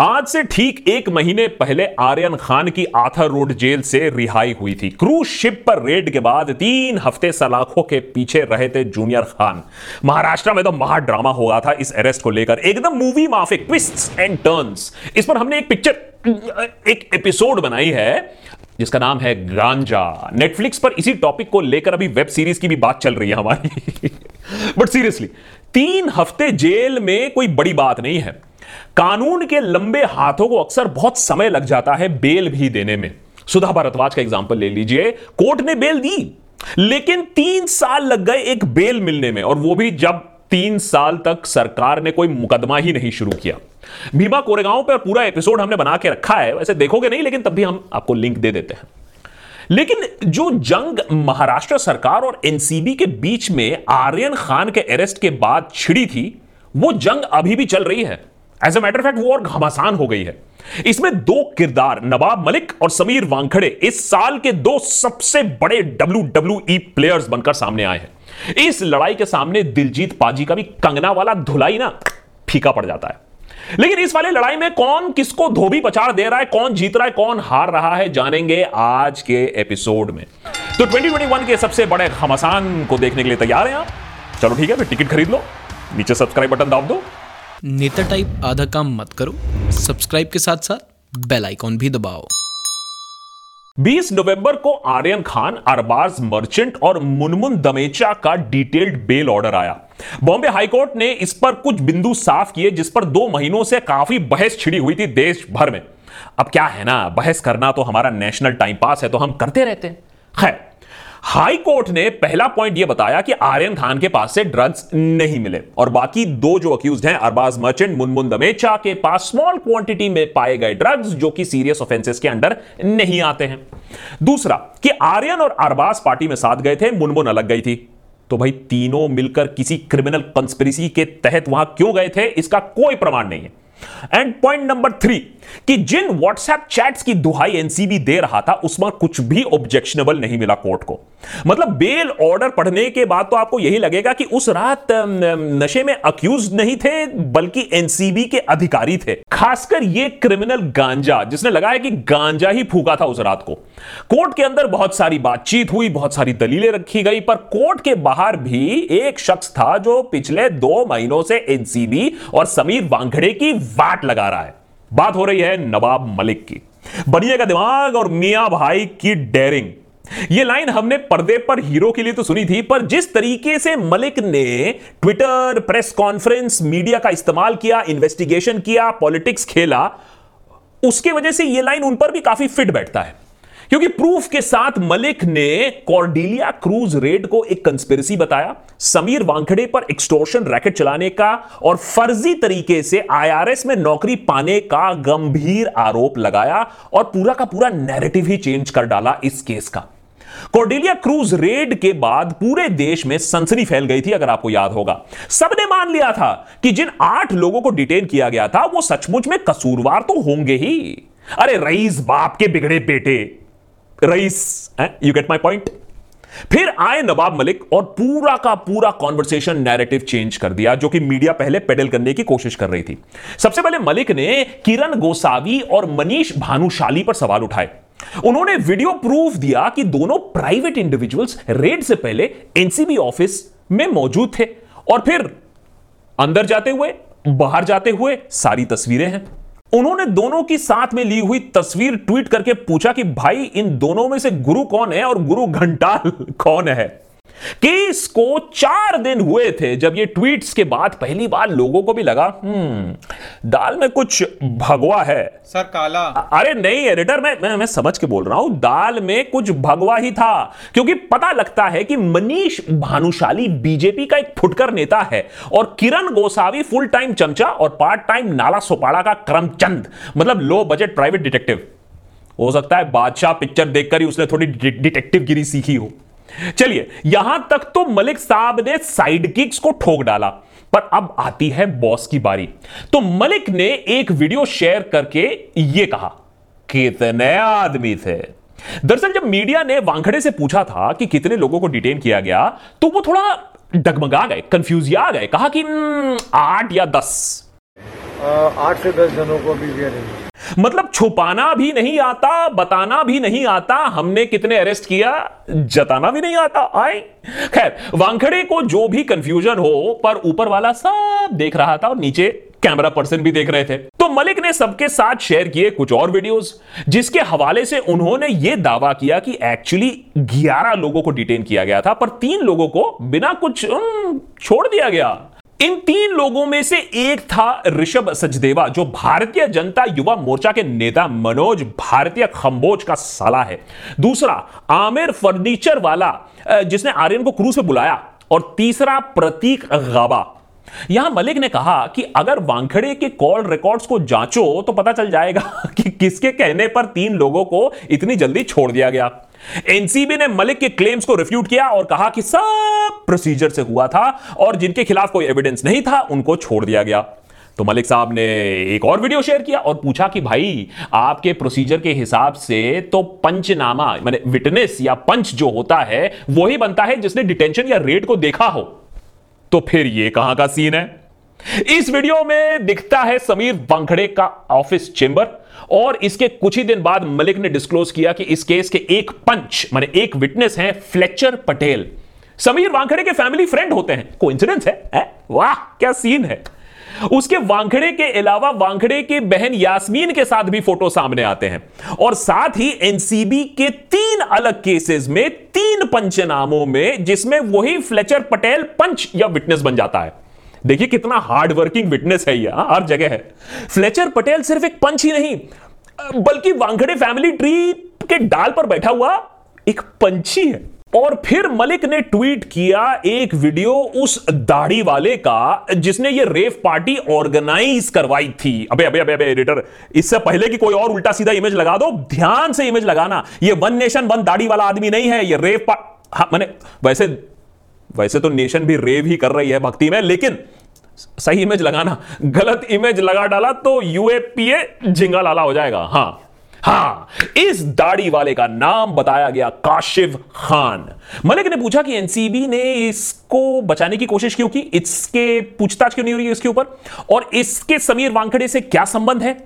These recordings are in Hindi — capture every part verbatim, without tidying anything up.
आज से ठीक एक महीने पहले आर्यन खान की आर्थर रोड जेल से रिहाई हुई थी। क्रूज शिप पर रेड के बाद तीन हफ्ते सलाखों के पीछे रहे थे जूनियर खान। महाराष्ट्र में तो महा ड्रामा हो गया था इस अरेस्ट को लेकर, एकदम मूवी माफिक ट्विस्ट्स एंड टर्न्स। इस पर हमने एक पिक्चर एक एपिसोड बनाई है जिसका नाम है गांजा। नेटफ्लिक्स पर इसी टॉपिक को लेकर अभी वेब सीरीज की भी बात चल रही है हमारी। बट सीरियसली, तीन हफ्ते जेल में कोई बड़ी बात नहीं है। कानून के लंबे हाथों को अक्सर बहुत समय लग जाता है बेल भी देने में। सुधा भारद्वाज का एग्जाम्पल ले लीजिए, कोर्ट ने बेल दी लेकिन तीन साल लग गए एक बेल मिलने में, और वो भी जब तीन साल तक सरकार ने कोई मुकदमा ही नहीं शुरू किया। भीमा कोरेगांव पर पूरा एपिसोड हमने बना के रखा है, वैसे देखोगे नहीं लेकिन तब भी हम आपको लिंक दे देते हैं। लेकिन जो जंग महाराष्ट्र सरकार और एनसीबी के बीच में आर्यन खान के अरेस्ट के बाद छिड़ी थी, वो जंग अभी भी चल रही है। एज ए मैटर फैक्ट वो और घमासान हो गई है। इसमें दो किरदार, नवाब मलिक और समीर वांखडे, इस साल के दो सबसे बड़े डब्ल्यू डब्ल्यू ई प्लेयर्स बनकर सामने आए हैं। इस लड़ाई के सामने दिलजीत पाजी का भी कंगना वाला धुलाई ना फीका पड़ जाता है। लेकिन इस वाले लड़ाई में कौन किसको धोबी पछाड़ दे रहा है, कौन जीत रहा है, कौन हार रहा है, जानेंगे आज के एपिसोड में। तो दो हज़ार इक्कीस के सबसे बड़े घमासान को देखने के लिए तैयार हैं आप? चलो ठीक है, फिर टिकट खरीद लो, नीचे सब्सक्राइब बटन दाब दो। नेता टाइप आधा काम मत करो, सब्सक्राइब के साथ साथ बेल आइकॉन भी दबाओ। बीस नवंबर को आर्यन खान, अरबाज मर्चेंट और मुनमुन दमेचा का डिटेल्ड बेल ऑर्डर आया। बॉम्बे हाईकोर्ट ने इस पर कुछ बिंदु साफ किए जिस पर दो महीनों से काफी बहस छिड़ी हुई थी देश भर में। अब क्या है ना, बहस करना तो हमारा नेशनल टाइम पास है, तो हम करते रहते हैं। खैर, हाईकोर्ट ने पहला पॉइंट यह बताया कि आर्यन खान के पास से ड्रग्स नहीं मिले, और बाकी दो जो अक्यूज्ड हैं, अरबाज मर्चेंट, मुनमुन दमेचा, के पास स्मॉल क्वांटिटी में पाए गए ड्रग्स जो कि सीरियस ऑफेंसेस के अंडर नहीं आते हैं। दूसरा कि आर्यन और अरबाज पार्टी में साथ गए थे, मुनमुन अलग गई थी, तो भाई तीनों मिलकर किसी क्रिमिनल कंस्पिरेसी के तहत वहां क्यों गए थे इसका कोई प्रमाण नहीं है। एंड पॉइंट नंबर थ्री कि जिन व्हाट्सएप चैट्स की दुहाई एनसीबी दे रहा था उसमें कुछ भी ऑब्जेक्शनेबल नहीं मिला कोर्ट को। मतलब बेल ऑर्डर पढ़ने के बाद तो आपको यही लगेगा कि उस रात नशे में अक्यूज नहीं थे बल्कि एनसीबी के अधिकारी थे, खासकर ये क्रिमिनल गांजा जिसने लगाया कि गांजा ही फूका था उस रात को। कोर्ट के अंदर बहुत सारी बातचीत हुई, बहुत सारी दलीलें रखी गई, पर कोर्ट के बाहर भी एक शख्स था जो पिछले दो महीनों से एनसीबी और समीर वांखड़े की वाट लगा रहा है। बात हो रही है नवाब मलिक की। बनिए का दिमाग और मियां भाई की डेयरिंग, ये लाइन हमने पर्दे पर हीरो के लिए तो सुनी थी, पर जिस तरीके से मलिक ने ट्विटर, प्रेस कॉन्फ्रेंस, मीडिया का इस्तेमाल किया, इन्वेस्टिगेशन किया, पॉलिटिक्स खेला, उसके वजह से यह लाइन उन पर भी काफी फिट बैठता है। क्योंकि प्रूफ के साथ मलिक ने कॉर्डेलिया क्रूज रेड को एक कंस्पिरेसी बताया, समीर वांखड़े पर एक्सटॉर्शन रैकेट चलाने का और फर्जी तरीके से आईआरएस में नौकरी पाने का गंभीर आरोप लगाया, और पूरा का पूरा नैरेटिव ही चेंज कर डाला इस केस का। कॉर्डेलिया क्रूज रेड के बाद पूरे देश में सनसनी फैल गई थी, अगर आपको याद होगा। सबने मान लिया था कि जिन आठ लोगों को डिटेन किया गया था वो सचमुच में कसूरवार तो होंगे ही। अरे रईस बाप के बिगड़े बेटे rice, you get my point. फिर आए नवाब मलिक और पूरा का पूरा कॉन्वर्सेशन नैरेटिव चेंज कर दिया, जो कि मीडिया पहले पेडल करने की कोशिश कर रही थी। सबसे पहले मलिक ने किरण गोसावी और मनीष भानुशाली पर सवाल उठाए। उन्होंने वीडियो प्रूफ दिया कि दोनों प्राइवेट इंडिविजुअल्स रेड से पहले एनसीबी ऑफिस में मौजूद थे, और फिर अंदर जाते हुए, बाहर जाते हुए सारी तस्वीरें हैं। उन्होंने दोनों की साथ में ली हुई तस्वीर ट्वीट करके पूछा कि भाई इन दोनों में से गुरु कौन है और गुरु घंटाल कौन है। केस को चार दिन हुए थे जब ये ट्वीट्स के बाद पहली बार लोगों को भी लगा हम्म दाल में कुछ भगवा है सर, काला। अरे नहीं एडिटर, मैं, मैं मैं समझ के बोल रहा हूं, दाल में कुछ भगवा ही था, क्योंकि पता लगता है कि मनीष भानुशाली बीजेपी का एक फुटकर नेता है और किरण गोसावी फुल टाइम चमचा और पार्ट टाइम नाला सोपाड़ा का करमचंद, मतलब लो बजट प्राइवेट डिटेक्टिव। हो सकता है बादशाह पिक्चर देखकर ही उसने थोड़ी डि- डिटेक्टिव गिरी सीखी हो। चलिए, यहां तक तो मलिक साहब ने साइडकिक्स को ठोक डाला, पर अब आती है बॉस की बारी। तो मलिक ने एक वीडियो शेयर करके यह कहा, कितने आदमी थे। दरअसल जब मीडिया ने वांखड़े से पूछा था कि कितने लोगों को डिटेन किया गया तो वो थोड़ा डगमगा गए, कंफ्यूज आ गए, कहा कि आठ या दस। आठ से दस जनों को भी घेरे। मतलब छुपाना भी नहीं आता, बताना भी नहीं आता, हमने कितने अरेस्ट किया जताना भी नहीं आता। आए खैर वांखड़े को जो भी कंफ्यूजन हो, पर ऊपर वाला सब देख रहा था और नीचे कैमरा पर्सन भी देख रहे थे। तो मलिक ने सबके साथ शेयर किए कुछ और वीडियोस, जिसके हवाले से उन्होंने यह दावा किया कि एक्चुअली ग्यारह लोगों को डिटेन किया गया था, पर तीन लोगों को बिना कुछ छोड़ दिया गया। इन तीन लोगों में से एक था ऋषभ सचदेवा, जो भारतीय जनता युवा मोर्चा के नेता मनोज भारतीय खंबोज का साला है। दूसरा आमिर फर्नीचर वाला, जिसने आर्यन को क्रूज पे बुलाया। और तीसरा प्रतीक गाबा। यहां मलिक ने कहा कि अगर वांखड़े के कॉल रिकॉर्ड्स को जांचो तो पता चल जाएगा कि किसके कहने पर तीन लोगों को इतनी जल्दी छोड़ दिया गया। एनसीबी ने मलिक के क्लेम्स को रिफ्यूट किया और कहा कि सब प्रोसीजर से हुआ था और जिनके खिलाफ कोई एविडेंस नहीं था उनको छोड़ दिया गया। तो मलिक साहब ने एक और वीडियो शेयर किया और पूछा कि भाई आपके प्रोसीजर के हिसाब से तो पंचनामा माने विटनेस या पंच जो होता है वो ही बनता है जिसने डिटेंशन या रेड को देखा हो, तो फिर ये कहां का सीन है। इस वीडियो में दिखता है समीर वांखड़े का ऑफिस चेंबर और इसके कुछ ही दिन बाद मलिक ने डिस्क्लोज किया कि इस केस के एक पंच माने एक विटनेस हैं फ्लेचर पटेल, समीर वांखड़े के फैमिली फ्रेंड होते हैं। कोइंसिडेंस है, है? वाह क्या सीन है। उसके वांखड़े के अलावा वांखड़े की बहन यासमीन के साथ भी फोटो सामने आते हैं और साथ ही एनसीबी के तीन अलग केसेस में तीन पंचनामों में जिसमें वही फ्लेचर पटेल पंच या विटनेस बन जाता है। देखिए कितना हार्ड वर्किंग विटनेस है ये, हर जगह है। फ्लेचर पटेल सिर्फ एक पंच ही नहीं बल्कि वांखड़े फैमिली ट्री के डाल पर बैठा हुआ एक पंछी है। और फिर मलिक ने ट्वीट किया एक वीडियो उस दाढ़ी वाले का जिसने ये रेव पार्टी ऑर्गेनाइज करवाई थी। अबे अबे अबे अबे एडिटर, इससे पहले कि कोई और उल्टा सीधा इमेज लगा दो, ध्यान से इमेज लगाना। ये वन नेशन वन दाढ़ी वाला आदमी नहीं है, ये रेव पार्टी। हाँ मैंने वैसे वैसे तो नेशन भी रेव ही कर रही है भक्ति में, लेकिन सही इमेज लगाना। गलत इमेज लगा डाला तो यूएपीए झिंगा लाला हो जाएगा। हाँ हाँ इस दाढ़ी वाले का नाम बताया गया काशिफ खान। मलिक ने पूछा कि एनसीबी ने इसको बचाने की कोशिश क्यों की, इसके पूछताछ क्यों नहीं हो रही है इसके ऊपर, और इसके समीर वांखड़े से क्या संबंध है।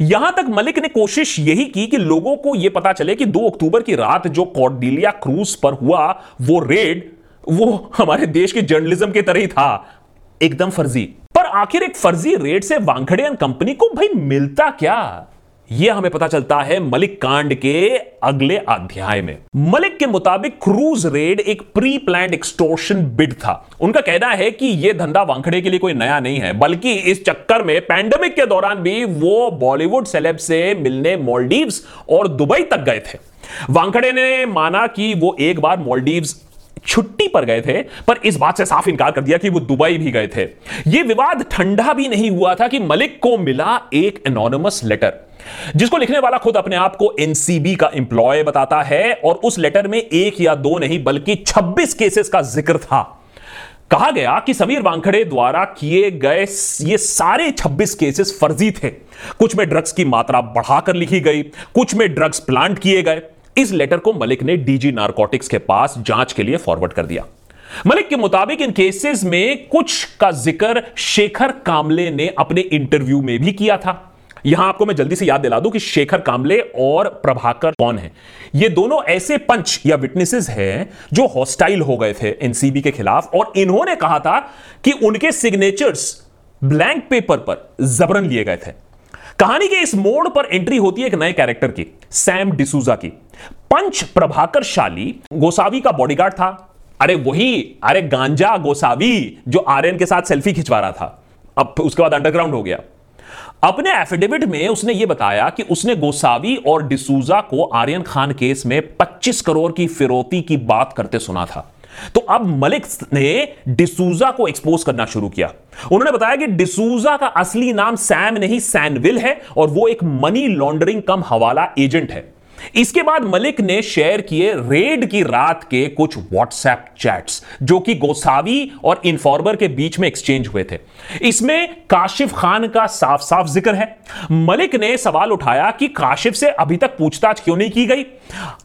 यहां तक मलिक ने कोशिश यही की कि लोगों को यह पता चले कि दो अक्टूबर की रात जो कॉर्डेलिया क्रूज पर हुआ वो रेड वो हमारे देश के जर्नलिज्म की तरह ही था, एकदम फर्जी। पर आखिर एक फर्जी रेड से वांखड़े एंड कंपनी को भाई मिलता क्या, यह हमें पता चलता है मलिक कांड के अगले अध्याय में। मलिक के मुताबिक क्रूज रेड एक प्री प्लान्ड एक्सटॉर्शन बिड था। उनका कहना है कि यह धंधा वांखड़े के लिए कोई नया नहीं है, बल्कि इस चक्कर में पैंडेमिक के दौरान भी वो बॉलीवुड सेलेब से मिलने मालदीव्स और दुबई तक गए थे। वांखड़े ने माना कि वो एक बार मालदीव्स छुट्टी पर गए थे, पर इस बात से साफ इनकार कर दिया कि वो दुबई भी गए थे। यह विवाद ठंडा भी नहीं हुआ था कि मलिक को मिला एक एनोनिमस लेटर, जिसको लिखने वाला खुद अपने आप को एनसीबी का एम्प्लॉय बताता है और उस लेटर में एक या दो नहीं बल्कि छब्बीस केसेस का जिक्र था। कहा गया कि समीर वांखड़े द्वारा किए गए ये सारे छब्बीस केसेस फर्जी थे। कुछ में ड्रग्स की मात्रा बढ़ाकर लिखी गई, कुछ में ड्रग्स प्लांट किए गए। इस लेटर को मलिक ने डीजी नारकोटिक्स के पास जांच के लिए फॉरवर्ड कर दिया। मलिक के मुताबिक इन केसेस में कुछ का जिक्र शेखर कामले ने अपने इंटरव्यू में भी किया था। यहां आपको मैं जल्दी से याद दिला दूं कि शेखर कामले और प्रभाकर कौन है। ये दोनों ऐसे पंच या विटनेसेस हैं जो हॉस्टाइल हो गए थे एनसीबी के खिलाफ और इन्होंने कहा था कि उनके सिग्नेचर्स ब्लैंक पेपर पर जबरन लिए गए थे। कहानी के इस मोड़ पर एंट्री होती है एक नए कैरेक्टर की, सैम डिसूजा की। पंच प्रभाकर शाली गोसावी का बॉडीगार्ड था। अरे वही अरे गांजा गोसावी जो आर्यन के साथ सेल्फी खिंचवा रहा था, अब उसके बाद अंडरग्राउंड हो गया। अपने एफिडेविट में उसने यह बताया कि उसने गोसावी और डिसूजा को आर्यन खान केस में पच्चीस करोड़ की फिरौती की बात करते सुना था। तो अब मलिक ने डिसूजा को एक्सपोज करना शुरू किया। उन्होंने बताया कि डिसूजा का असली नाम सैम नहीं सैनविल है और वो एक मनी लॉन्ड्रिंग कम हवाला एजेंट है। इसके बाद मलिक ने शेयर किए रेड की रात के कुछ व्हाट्सएप चैट्स जो कि गोसावी और इन्फॉर्मर के बीच में एक्सचेंज हुए थे। इसमें काशिफ खान का साफ साफ जिक्र है। मलिक ने सवाल उठाया कि काशिफ से अभी तक पूछताछ क्यों नहीं की गई।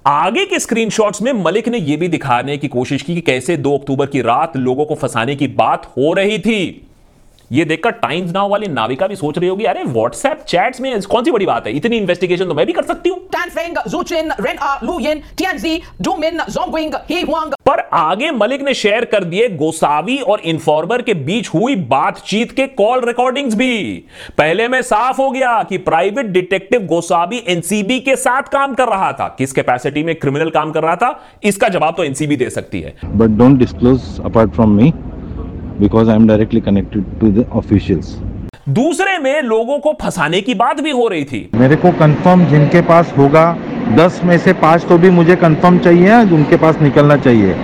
आगे के स्क्रीनशॉट्स में मलिक ने यह भी दिखाने की कोशिश की कि कैसे दो अक्टूबर की रात लोगों को फंसाने की बात हो रही थी। ये देखकर टाइम्स नाउ वाली नाविका भी सोच रही होगी, अरे व्हाट्सएप चैट्स में कौन सी बड़ी बात है, इतनी इन्वेस्टिगेशन तो मैं भी कर सकती हूँ। पर आगे मलिक ने शेयर कर दिए गोसावी और इन्फॉर्मर के बीच हुई बातचीत के कॉल रिकॉर्डिंग्स भी। पहले में साफ हो गया कि प्राइवेट डिटेक्टिव गोसावी एनसीबी के साथ काम कर रहा था। किस कैपेसिटी में क्रिमिनल काम कर रहा था, इसका जवाब तो एनसीबी दे सकती है। But don't disclose apart from me because I am directly connected to the officials. दूसरे में लोगों को फंसाने की बात भी हो रही थी। मेरे को कंफर्म जिनके पास होगा दस में से पांच तो भी मुझे कंफर्म चाहिए, उनके पास निकलना चाहिए।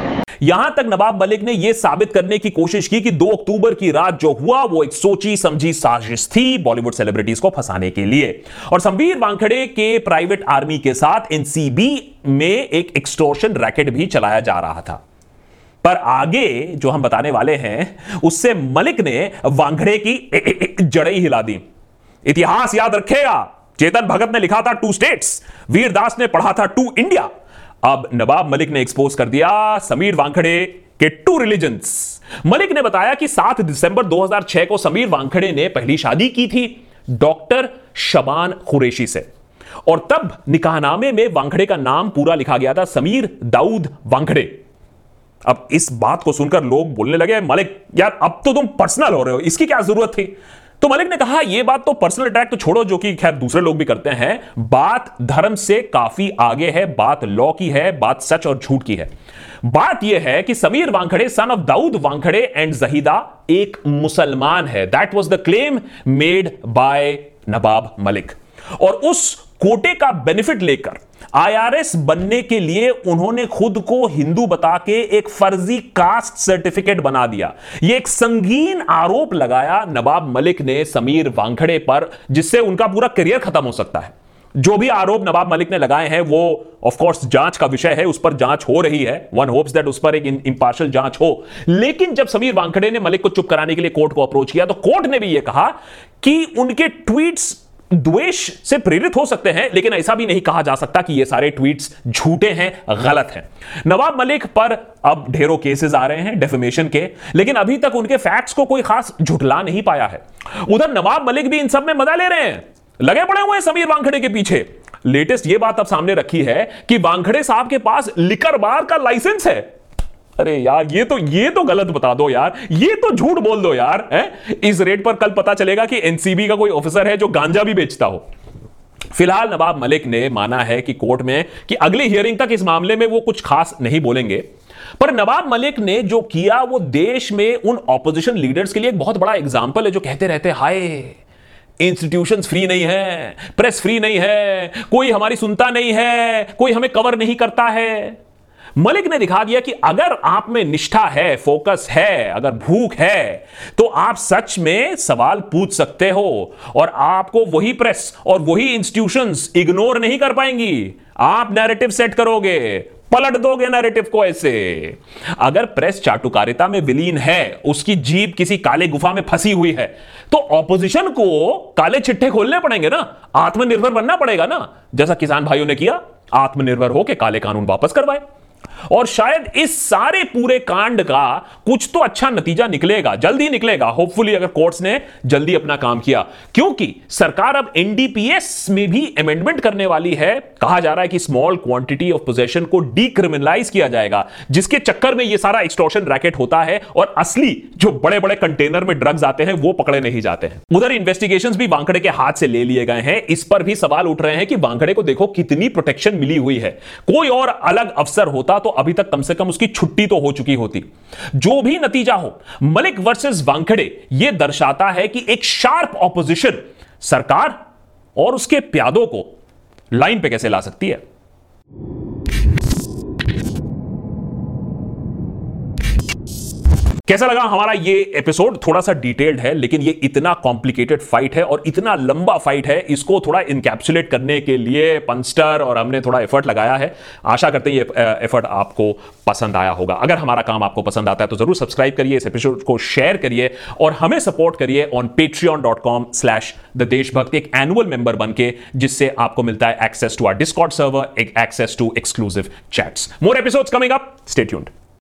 यहां तक नवाब मलिक ने यह साबित करने की कोशिश की कि दो अक्टूबर की रात जो हुआ वो एक सोची समझी साजिश थी बॉलीवुड सेलिब्रिटीज को फंसाने के लिए। और समीर वांखडे के प्राइवेट आर्मी के साथ एनसीबी में एक एक्सटॉर्शन रैकेट भी चलाया जा रहा था। पर आगे जो हम बताने वाले हैं उससे मलिक ने वांखड़े की जड़ें हिला दी। इतिहास याद रखेगा, चेतन भगत ने लिखा था टू स्टेट्स, वीरदास ने पढ़ा था टू इंडिया। अब नवाब मलिक ने एक्सपोज कर दिया समीर वांखड़े के टू रिलीजन्स। मलिक ने बताया कि सात दिसंबर दो हज़ार छह को समीर वांखड़े ने पहली शादी की थी डॉक्टर शबान खुरैशी से, और तब निकाहनामे में वांखड़े का नाम पूरा लिखा गया था समीर दाऊद वांखडे। अब इस बात को सुनकर लोग बोलने लगे, मलिक यार अब तो तुम पर्सनल हो रहे हो, इसकी क्या जरूरत थी। तो मलिक ने कहा यह बात तो पर्सनल अटैक तो छोड़ो, जो कि खैर दूसरे लोग भी करते हैं, बात धर्म से काफी आगे है, बात लॉ की है, बात सच और झूठ की है। बात यह है कि Sameer Wankhede son of Dawood Wankhede and Zaheeda एक मुसलमान है। That was the claim made by Nawab Malik, और उस कोटे का बेनिफिट लेकर आई आर एस बनने के लिए उन्होंने खुद को हिंदू बता के एक फर्जी कास्ट सर्टिफिकेट बना दिया। यह एक संगीन आरोप लगाया नवाब मलिक ने समीर वांखड़े पर, जिससे उनका पूरा करियर खत्म हो सकता है। जो भी आरोप नवाब मलिक ने लगाए हैं वो ऑफ कोर्स जांच का विषय है, उस पर जांच हो रही है, वन होप्स दैट उस पर एक इम्पार्शियल जांच हो। लेकिन जब समीर वांखड़े ने मलिक को चुप कराने के लिए कोर्ट को अप्रोच किया तो कोर्ट ने भी यह कहा कि उनके ट्वीट्स द्वेष से प्रेरित हो सकते हैं, लेकिन ऐसा भी नहीं कहा जा सकता कि ये सारे ट्वीट्स झूठे हैं, गलत हैं। नवाब मलिक पर अब ढेरों केसेस आ रहे हैं डेफिमेशन के, लेकिन अभी तक उनके फैक्ट्स को कोई खास झुठला नहीं पाया है। उधर नवाब मलिक भी इन सब में मजा ले रहे हैं, लगे पड़े हुए हैं समीर वांखड़े के पीछे। लेटेस्ट ये बात अब सामने रखी है कि वांखड़े साहब के पास लिकर बार का लाइसेंस है। अरे यार ये तो ये तो गलत बता दो यार, ये तो झूठ बोल दो यार है? इस रेट पर कल पता चलेगा कि एनसीबी का कोई ऑफिसर है जो गांजा भी बेचता हो। फिलहाल नवाब मलिक ने माना है कि कोर्ट में कि अगली हियरिंग तक इस मामले में वो कुछ खास नहीं बोलेंगे। पर नवाब मलिक ने जो किया वो देश में उन ऑपोजिशन लीडर्स के लिए एक बहुत बड़ा एग्जाम्पल है जो कहते रहते हैं हाय इंस्टीट्यूशंस फ्री नहीं है, प्रेस फ्री नहीं है, कोई हमारी सुनता नहीं है, कोई हमें कवर नहीं करता है। मलिक ने दिखा दिया कि अगर आप में निष्ठा है, फोकस है, अगर भूख है तो आप सच में सवाल पूछ सकते हो, और आपको वही प्रेस और वही इंस्टीट्यूशंस इग्नोर नहीं कर पाएंगी। आप नैरेटिव सेट करोगे, पलट दोगे नैरेटिव को ऐसे। अगर प्रेस चाटुकारिता में विलीन है, उसकी जीभ किसी काले गुफा में फंसी हुई है, तो ऑपोजिशन को काले चिट्ठे खोलने पड़ेंगे ना, आत्मनिर्भर बनना पड़ेगा ना, जैसा किसान भाइयों ने किया, आत्मनिर्भर होकर काले कानून वापस करवाए। और शायद इस सारे पूरे कांड का कुछ तो अच्छा नतीजा निकलेगा, जल्दी निकलेगा होपफुली, अगर कोर्ट्स ने जल्दी अपना काम किया। क्योंकि सरकार अब एन डी पी एस में भी अमेंडमेंट करने वाली है। कहा जा रहा है कि स्मॉल क्वांटिटी ऑफ पोजेशन को डीक्रिमिनलाइज किया जाएगा, जिसके चक्कर में यह सारा एक्सटॉर्शन रैकेट होता है और असली जो बड़े बड़े कंटेनर में ड्रग्स आते हैं वो पकड़े नहीं जाते हैं। उधर इन्वेस्टिगेशन भी वांखड़े के हाथ से ले लिए गए हैं। इस पर भी सवाल उठ रहे हैं कि वांखड़े को देखो कितनी प्रोटेक्शन मिली हुई है, कोई और अलग अफसर होता तो अभी तक कम से कम उसकी छुट्टी तो हो चुकी होती। जो भी नतीजा हो, मलिक वर्सेस वांखड़े यह दर्शाता है कि एक शार्प ऑपोजिशन सरकार और उसके प्यादों को लाइन पे कैसे ला सकती है। कैसा लगा हमारा ये एपिसोड? थोड़ा सा डिटेल्ड है, लेकिन ये इतना कॉम्प्लिकेटेड फाइट है और इतना लंबा फाइट है, इसको थोड़ा इनकैप्सुलेट करने के लिए पंस्टर और हमने थोड़ा एफर्ट लगाया है। आशा करते हैं ये एफर्ट आपको पसंद आया होगा। अगर हमारा काम आपको पसंद आता है तो जरूर सब्सक्राइब करिए, इस एपिसोड को शेयर करिए और हमें सपोर्ट करिए on patreon dot com slash the Deshbhakt, एक एनुअल मेंबर बनके, जिससे आपको मिलता है access to our Discord server, एक access to exclusive chats. More episodes coming up, stay tuned.